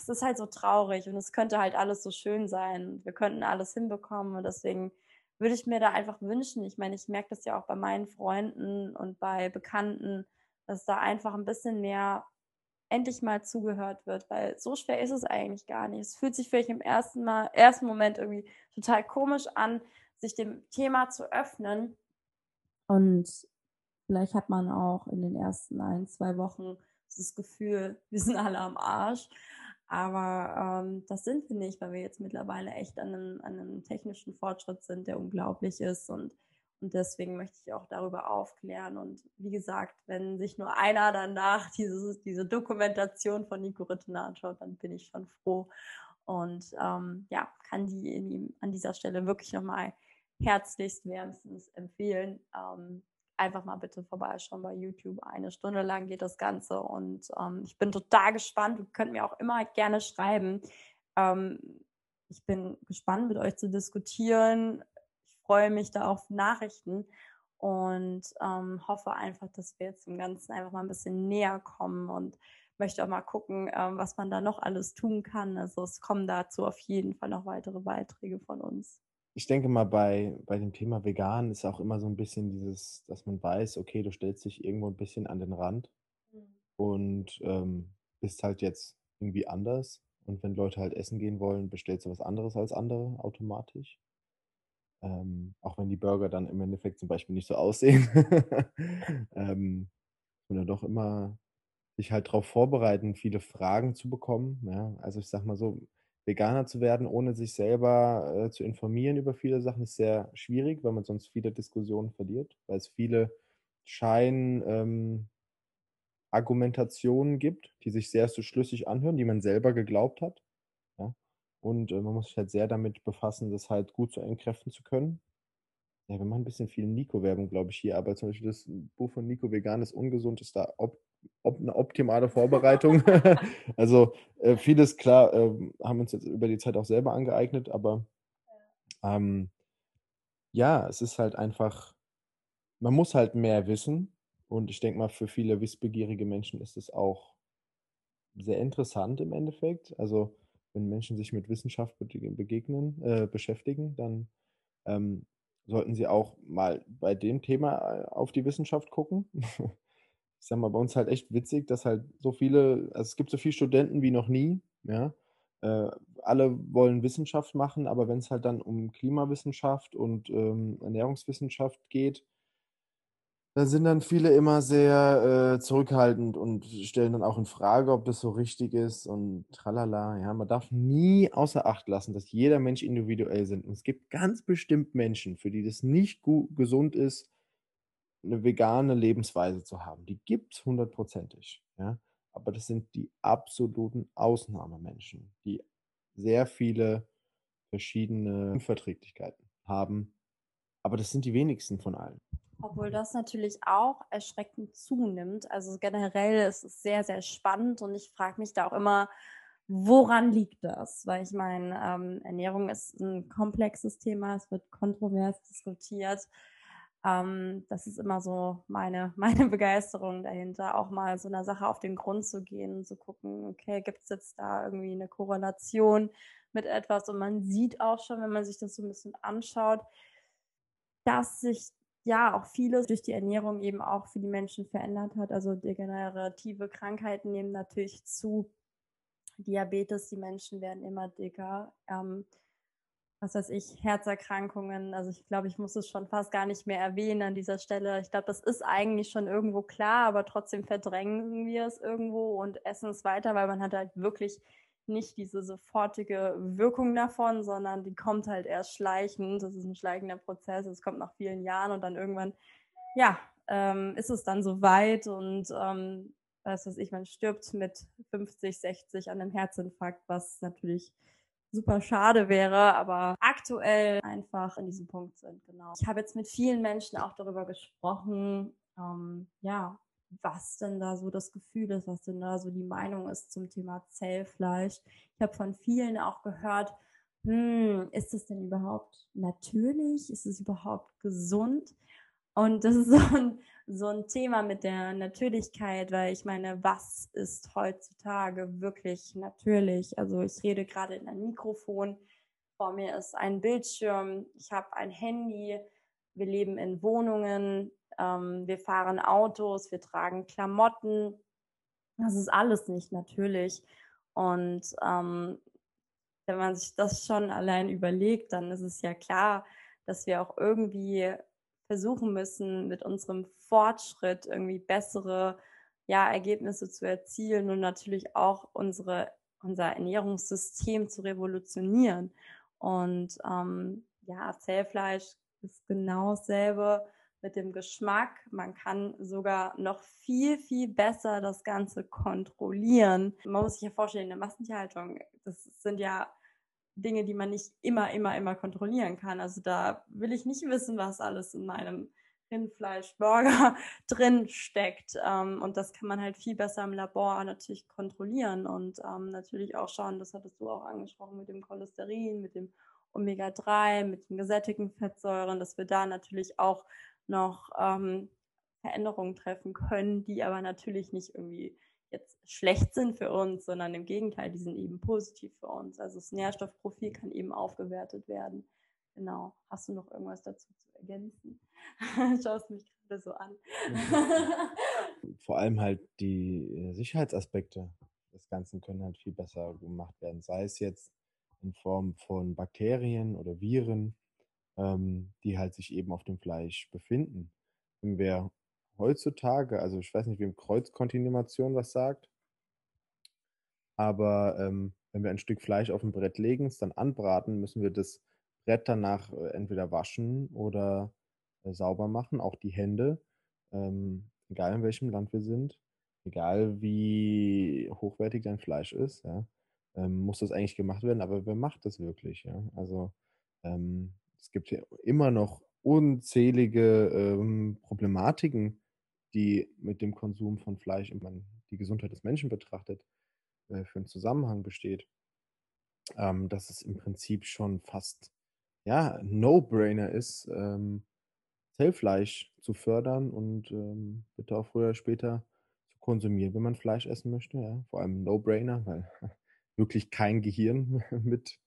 es ist halt so traurig und es könnte halt alles so schön sein. Wir könnten alles hinbekommen und deswegen würde ich mir da einfach wünschen. Ich meine, ich merke das ja auch bei meinen Freunden und bei Bekannten, dass da einfach ein bisschen mehr endlich mal zugehört wird, weil so schwer ist es eigentlich gar nicht. Es fühlt sich vielleicht im ersten Mal, ersten Moment irgendwie total komisch an, sich dem Thema zu öffnen. Und vielleicht hat man auch in den ersten ein, zwei Wochen das Gefühl, wir sind alle am Arsch. Aber ähm, das sind wir nicht, weil wir jetzt mittlerweile echt an einem, an einem technischen Fortschritt sind, der unglaublich ist und Und deswegen möchte ich auch darüber aufklären. Und wie gesagt, wenn sich nur einer danach dieses, diese Dokumentation von Nico Rittenau anschaut, dann bin ich schon froh. Und ähm, ja, kann die in ihm an dieser Stelle wirklich nochmal herzlichst, wärmstens empfehlen. Ähm, einfach mal bitte vorbeischauen bei YouTube. Eine Stunde lang geht das Ganze. Und ähm, ich bin total gespannt. Ihr könnt mir auch immer gerne schreiben. Ähm, ich bin gespannt, mit euch zu diskutieren. Ich freue mich da auf Nachrichten und ähm, hoffe einfach, dass wir jetzt dem Ganzen einfach mal ein bisschen näher kommen und möchte auch mal gucken, ähm, was man da noch alles tun kann. Also es kommen dazu auf jeden Fall noch weitere Beiträge von uns. Ich denke mal, bei, bei dem Thema vegan ist auch immer so ein bisschen dieses, dass man weiß, okay, du stellst dich irgendwo ein bisschen an den Rand mhm. und ähm, bist halt jetzt irgendwie anders. Und wenn Leute halt essen gehen wollen, bestellst du was anderes als andere automatisch. Ähm, auch wenn die Burger dann im Endeffekt zum Beispiel nicht so aussehen. ähm, oder doch immer sich halt darauf vorbereiten, viele Fragen zu bekommen. Ja? Also ich sag mal so, Veganer zu werden, ohne sich selber äh, zu informieren über viele Sachen, ist sehr schwierig, weil man sonst viele Diskussionen verliert, weil es viele Schein... Ähm, Argumentationen gibt, die sich sehr so schlüssig anhören, die man selber geglaubt hat. Ja? Und äh, man muss sich halt sehr damit befassen, das halt gut zu entkräften zu können. Ja, wir machen ein bisschen viel Nico-Werbung, glaube ich, hier, aber zum Beispiel das Buch von Nico, Vegan ist ungesund, ist da ob, ob eine optimale Vorbereitung. Also äh, vieles, klar, äh, haben uns jetzt über die Zeit auch selber angeeignet, aber ähm, ja, es ist halt einfach, man muss halt mehr wissen. Und ich denke mal, für viele wissbegierige Menschen ist es auch sehr interessant im Endeffekt. Also wenn Menschen sich mit Wissenschaft begegnen, äh, beschäftigen, dann ähm, sollten sie auch mal bei dem Thema auf die Wissenschaft gucken. Ich sag mal, bei uns halt echt witzig, dass halt so viele, also es gibt so viele Studenten wie noch nie, ja. Äh, alle wollen Wissenschaft machen, aber wenn es halt dann um Klimawissenschaft und ähm, Ernährungswissenschaft geht, da sind dann viele immer sehr äh, zurückhaltend und stellen dann auch in Frage, ob das so richtig ist und tralala. Ja, man darf nie außer Acht lassen, dass jeder Mensch individuell sind. Und es gibt ganz bestimmt Menschen, für die das nicht gut, gesund ist, eine vegane Lebensweise zu haben. Die gibt es hundertprozentig. Ja? Aber das sind die absoluten Ausnahmemenschen, die sehr viele verschiedene Unverträglichkeiten haben. Aber das sind die wenigsten von allen. Obwohl das natürlich auch erschreckend zunimmt. Also generell ist es sehr, sehr spannend und ich frage mich da auch immer, woran liegt das? Weil ich meine, ähm, Ernährung ist ein komplexes Thema, es wird kontrovers diskutiert. Ähm, das ist immer so meine, meine Begeisterung dahinter, auch mal so einer Sache auf den Grund zu gehen und zu gucken, okay, gibt es jetzt da irgendwie eine Korrelation mit etwas? Und man sieht auch schon, wenn man sich das so ein bisschen anschaut, dass sich ja auch vieles durch die Ernährung eben auch für die Menschen verändert hat. Also degenerative Krankheiten nehmen natürlich zu. Diabetes, die Menschen werden immer dicker. Ähm, was weiß ich, Herzerkrankungen. Also ich glaube, ich muss es schon fast gar nicht mehr erwähnen an dieser Stelle. Ich glaube, das ist eigentlich schon irgendwo klar, aber trotzdem verdrängen wir es irgendwo und essen es weiter, weil man hat halt wirklich nicht diese sofortige Wirkung davon, sondern die kommt halt erst schleichend. Das ist ein schleichender Prozess. Es kommt nach vielen Jahren und dann irgendwann, ja, ähm, ist es dann soweit und ähm, was weiß ich, man stirbt mit fünfzig, sechzig an einem Herzinfarkt, was natürlich super schade wäre, aber aktuell einfach in diesem Punkt sind, genau. Ich habe jetzt mit vielen Menschen auch darüber gesprochen, ähm, ja, was denn da so das Gefühl ist, was denn da so die Meinung ist zum Thema Zellfleisch. Ich habe von vielen auch gehört, hm, ist das denn überhaupt natürlich? Ist es überhaupt gesund? Und das ist so ein, so ein Thema mit der Natürlichkeit, weil ich meine, was ist heutzutage wirklich natürlich? Also ich rede gerade in ein Mikrofon, vor mir ist ein Bildschirm, ich habe ein Handy, wir leben in Wohnungen, Ähm, wir fahren Autos, wir tragen Klamotten. Das ist alles nicht natürlich. Und ähm, wenn man sich das schon allein überlegt, dann ist es ja klar, dass wir auch irgendwie versuchen müssen, mit unserem Fortschritt irgendwie bessere ja, Ergebnisse zu erzielen und natürlich auch unsere, unser Ernährungssystem zu revolutionieren. Und ähm, ja, Zellfleisch ist genau dasselbe mit dem Geschmack. Man kann sogar noch viel, viel besser das Ganze kontrollieren. Man muss sich ja vorstellen, eine Massentierhaltung, das sind ja Dinge, die man nicht immer, immer, immer kontrollieren kann. Also da will ich nicht wissen, was alles in meinem Rindfleischburger drin steckt. Und das kann man halt viel besser im Labor natürlich kontrollieren und natürlich auch schauen, das hattest du auch angesprochen, mit dem Cholesterin, mit dem Omega drei, mit den gesättigten Fettsäuren, dass wir da natürlich auch noch Veränderungen treffen können, die aber natürlich nicht irgendwie jetzt schlecht sind für uns, sondern im Gegenteil, die sind eben positiv für uns. Also das Nährstoffprofil kann eben aufgewertet werden. Genau. Hast du noch irgendwas dazu zu ergänzen? Schaust mich gerade so an. Ja. Vor allem halt die Sicherheitsaspekte des Ganzen können halt viel besser gemacht werden. Sei es jetzt in Form von Bakterien oder Viren, ähm, die halt sich eben auf dem Fleisch befinden. Wenn wir heutzutage, also ich weiß nicht, wem Kreuzkontamination was sagt, aber ähm, wenn wir ein Stück Fleisch auf dem Brett legen, es dann anbraten, müssen wir das Brett danach entweder waschen oder sauber machen, auch die Hände, ähm, egal in welchem Land wir sind, egal wie hochwertig dein Fleisch ist, ja, ähm, muss das eigentlich gemacht werden, aber wer macht das wirklich? Ja? Also ähm, es gibt ja immer noch unzählige ähm, Problematiken, die mit dem Konsum von Fleisch, wenn man die Gesundheit des Menschen betrachtet, äh, für einen Zusammenhang besteht, ähm, dass es im Prinzip schon fast ja, No-Brainer ist, ähm, Zellfleisch zu fördern und ähm, bitte auch früher oder später zu konsumieren, wenn man Fleisch essen möchte. Ja? Vor allem No-Brainer, weil wirklich kein Gehirn mit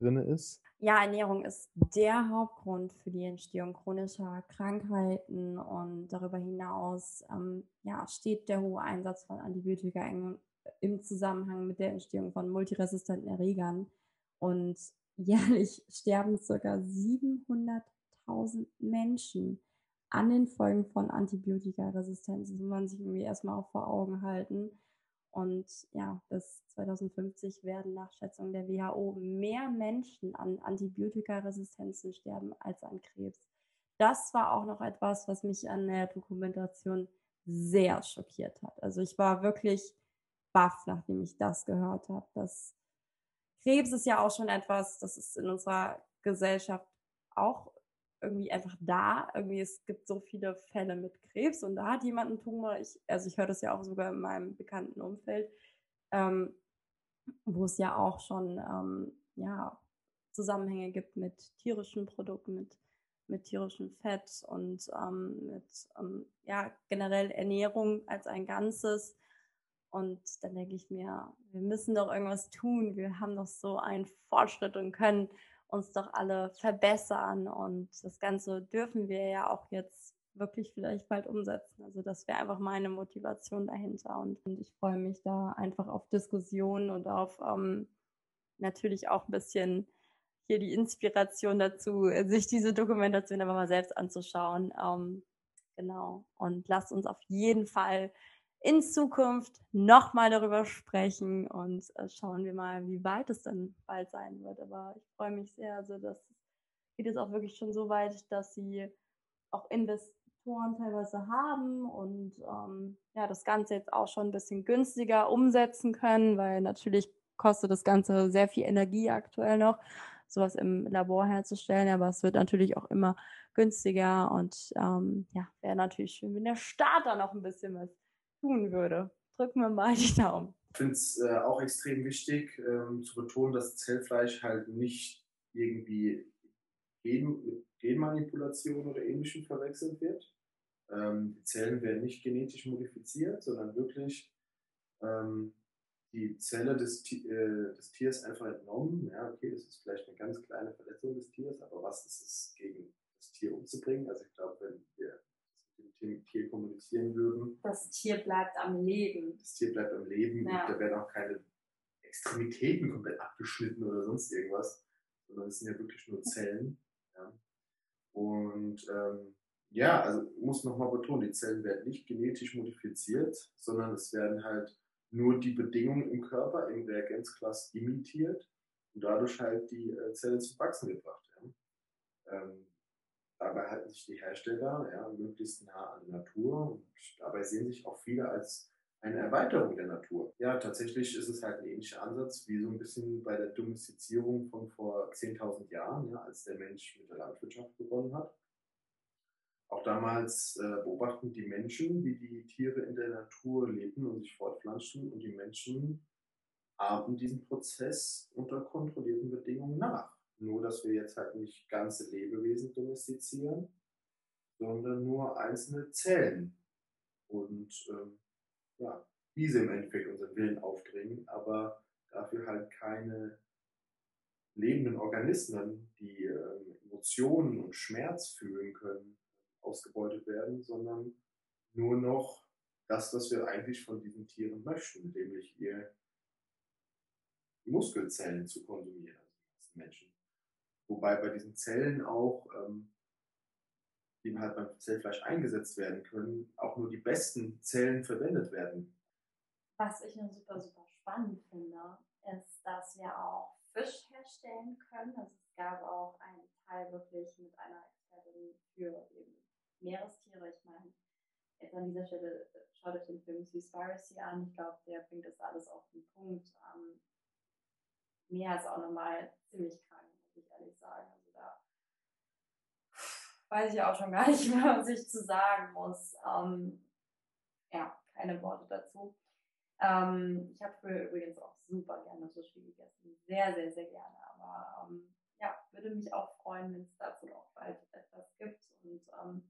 drin ist. Ja, Ernährung ist der Hauptgrund für die Entstehung chronischer Krankheiten und darüber hinaus ähm, ja, steht der hohe Einsatz von Antibiotika in, im Zusammenhang mit der Entstehung von multiresistenten Erregern und jährlich sterben ca. siebenhunderttausend Menschen an den Folgen von Antibiotikaresistenz. Das muss man sich irgendwie erstmal auch vor Augen halten. Und ja, bis zweitausendfünfzig werden nach Schätzung der W H O mehr Menschen an Antibiotikaresistenzen sterben als an Krebs. Das war auch noch etwas, was mich an der Dokumentation sehr schockiert hat. Also ich war wirklich baff, nachdem ich das gehört habe, dass Krebs ist ja auch schon etwas, das ist in unserer Gesellschaft auch irgendwie einfach da. Irgendwie, es gibt so viele Fälle mit Krebs und da hat jemand einen Tumor. Ich, also ich höre das ja auch sogar in meinem bekannten Umfeld, ähm, wo es ja auch schon ähm, ja, Zusammenhänge gibt mit tierischen Produkten, mit, mit tierischem Fett und ähm, mit ähm, ja, generell Ernährung als ein Ganzes. Und dann denke ich mir, wir müssen doch irgendwas tun. Wir haben doch so einen Fortschritt und können uns doch alle verbessern. Und das Ganze dürfen wir ja auch jetzt wirklich vielleicht bald umsetzen. Also das wäre einfach meine Motivation dahinter. Und, und ich freue mich da einfach auf Diskussionen und auf ähm, natürlich auch ein bisschen hier die Inspiration dazu, sich diese Dokumentation einfach mal selbst anzuschauen. Ähm, genau. Und lasst uns auf jeden Fall in Zukunft nochmal darüber sprechen und äh, schauen wir mal, wie weit es dann bald sein wird. Aber ich freue mich sehr, also das geht jetzt auch wirklich schon so weit, dass sie auch Investoren teilweise haben und ähm, ja, das Ganze jetzt auch schon ein bisschen günstiger umsetzen können, weil natürlich kostet das Ganze sehr viel Energie aktuell noch, sowas im Labor herzustellen, aber es wird natürlich auch immer günstiger und ähm, ja, wäre natürlich schön, wenn der Staat da noch ein bisschen was tun würde. Drücken wir mal die Daumen. Ich finde es äh, auch extrem wichtig, ähm, zu betonen, dass Zellfleisch halt nicht irgendwie Gen- Genmanipulation oder Ähnlichem verwechselt wird. Ähm, die Zellen werden nicht genetisch modifiziert, sondern wirklich ähm, die Zelle des, äh, des Tiers einfach entnommen. Ja, okay, das ist vielleicht eine ganz kleine Verletzung des Tiers, aber was ist es, gegen das Tier umzubringen? Also ich glaube, wenn wir dem Tier kommunizieren würden. Das Tier bleibt am Leben. Das Tier bleibt am Leben. Ja. Da werden auch keine Extremitäten komplett abgeschnitten oder sonst irgendwas, sondern es sind ja wirklich nur Zellen. Ja. Und ähm, ja, also ich muss nochmal betonen, die Zellen werden nicht genetisch modifiziert, sondern es werden halt nur die Bedingungen im Körper, im Reagenzglas imitiert und dadurch halt die äh, Zelle zum Wachsen gebracht werden. Ja. Ähm, Dabei halten sich die Hersteller ja, möglichst nah an der Natur und dabei sehen sich auch viele als eine Erweiterung der Natur. Ja, tatsächlich ist es halt ein ähnlicher Ansatz wie so ein bisschen bei der Domestizierung von vor zehntausend Jahren, ja, als der Mensch mit der Landwirtschaft begonnen hat. Auch damals äh, beobachten die Menschen, wie die Tiere in der Natur lebten und sich fortpflanzten, und die Menschen haben diesen Prozess unter kontrollierten Bedingungen nach. Nur, dass wir jetzt halt nicht ganze Lebewesen domestizieren, sondern nur einzelne Zellen. Und ähm, ja, diese im Endeffekt unseren Willen aufdringen, aber dafür halt keine lebenden Organismen, die ähm, Emotionen und Schmerz fühlen können, ausgebeutet werden, sondern nur noch das, was wir eigentlich von diesen Tieren möchten, nämlich ihr Muskelzellen zu konsumieren, also die meisten Menschen. Wobei bei diesen Zellen auch, ähm, die halt beim Zellfleisch eingesetzt werden können, auch nur die besten Zellen verwendet werden. Was ich noch super, super spannend finde, ist, dass wir auch Fisch herstellen können. Also es gab auch einen Teil wirklich mit einer Expertin für eben Meerestiere. Ich meine, jetzt an dieser Stelle, schaut euch den Film Seaspiracy an. Ich glaube, der bringt das alles auf den Punkt. Ähm, Meer ist auch nochmal ziemlich krank, muss ich ehrlich sagen. Also da weiß ich auch schon gar nicht mehr, was ich zu sagen muss. Ähm, ja, keine Worte dazu. Ähm, ich habe früher übrigens auch super gerne Sushi gegessen. Sehr, sehr, sehr gerne. Aber ähm, ja, würde mich auch freuen, wenn es dazu auch bald etwas gibt. Und ähm,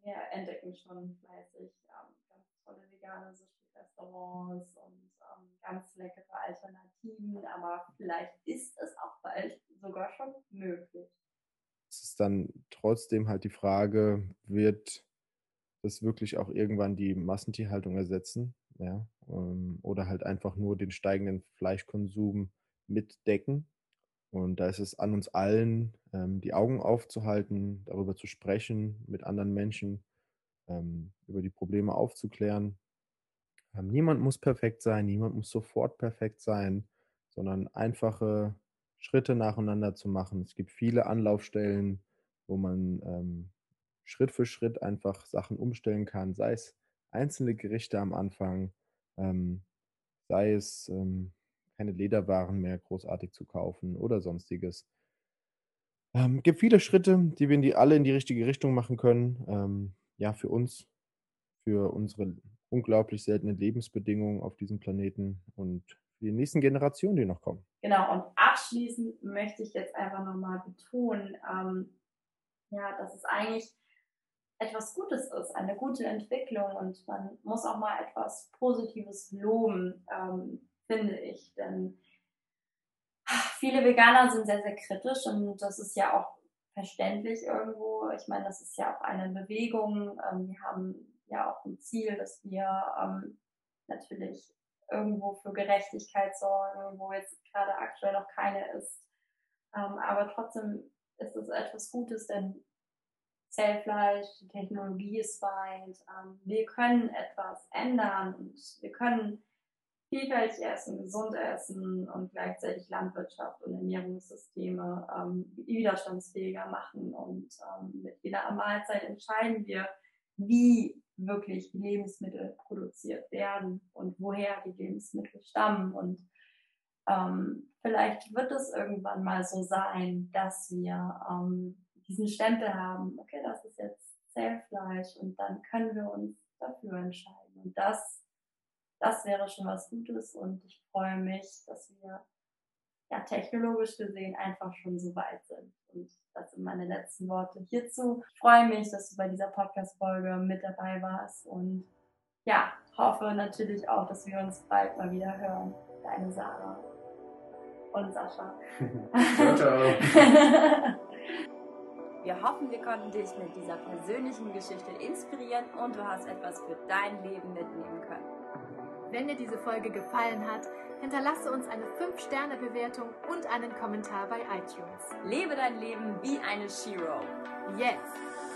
wir entdecken schon fleißig ähm, ganz tolle vegane Sushi-Restaurants und ähm, ganz leckere Alternativen. Aber vielleicht ist es auch bald sogar schon möglich. Es ist dann trotzdem halt die Frage, wird das wirklich auch irgendwann die Massentierhaltung ersetzen? Ja? Oder halt einfach nur den steigenden Fleischkonsum mitdecken? Und da ist es an uns allen, die Augen aufzuhalten, darüber zu sprechen, mit anderen Menschen, über die Probleme aufzuklären. Niemand muss perfekt sein, niemand muss sofort perfekt sein, sondern einfache Schritte nacheinander zu machen. Es gibt viele Anlaufstellen, wo man ähm, Schritt für Schritt einfach Sachen umstellen kann, sei es einzelne Gerichte am Anfang, ähm, sei es ähm, keine Lederwaren mehr großartig zu kaufen oder sonstiges. Ähm, es gibt viele Schritte, die wir in die, alle in die richtige Richtung machen können. Ähm, ja, für uns, für unsere unglaublich seltenen Lebensbedingungen auf diesem Planeten und für die nächsten Generationen, die noch kommen. Genau, und abschließend möchte ich jetzt einfach nochmal betonen, ähm, ja, dass es eigentlich etwas Gutes ist, eine gute Entwicklung, und man muss auch mal etwas Positives loben, ähm, finde ich, denn viele Veganer sind sehr, sehr kritisch, und das ist ja auch verständlich irgendwo. Ich meine, das ist ja auch eine Bewegung. Ähm, wir haben ja auch ein Ziel, dass wir ähm, natürlich irgendwo für Gerechtigkeit sorgen, wo jetzt gerade aktuell noch keine ist. Ähm, aber trotzdem ist es etwas Gutes, denn Zellfleisch, die Technologie ist weit. Ähm, wir können etwas ändern und wir können vielfältig essen, gesund essen und gleichzeitig Landwirtschaft und Ernährungssysteme ähm, widerstandsfähiger machen. Und ähm, mit jeder Mahlzeit entscheiden wir, wie wirklich Lebensmittel produziert werden und woher die Lebensmittel stammen. Und ähm, vielleicht wird es irgendwann mal so sein, dass wir ähm, diesen Stempel haben, okay, das ist jetzt Zellfleisch, und dann können wir uns dafür entscheiden. Und das, das wäre schon was Gutes, und ich freue mich, dass wir ja technologisch gesehen einfach schon so weit sind. Und das sind meine letzten Worte hierzu. Ich freue mich, dass du bei dieser Podcast-Folge mit dabei warst, und ja, hoffe natürlich auch, dass wir uns bald mal wieder hören. Deine Sarah und Sascha. Ciao, ciao. Wir hoffen, wir konnten dich mit dieser persönlichen Geschichte inspirieren und du hast etwas für dein Leben mitnehmen können. Wenn dir diese Folge gefallen hat, hinterlasse uns eine fünf Sterne Bewertung und einen Kommentar bei iTunes. Lebe dein Leben wie eine Shero. Yes!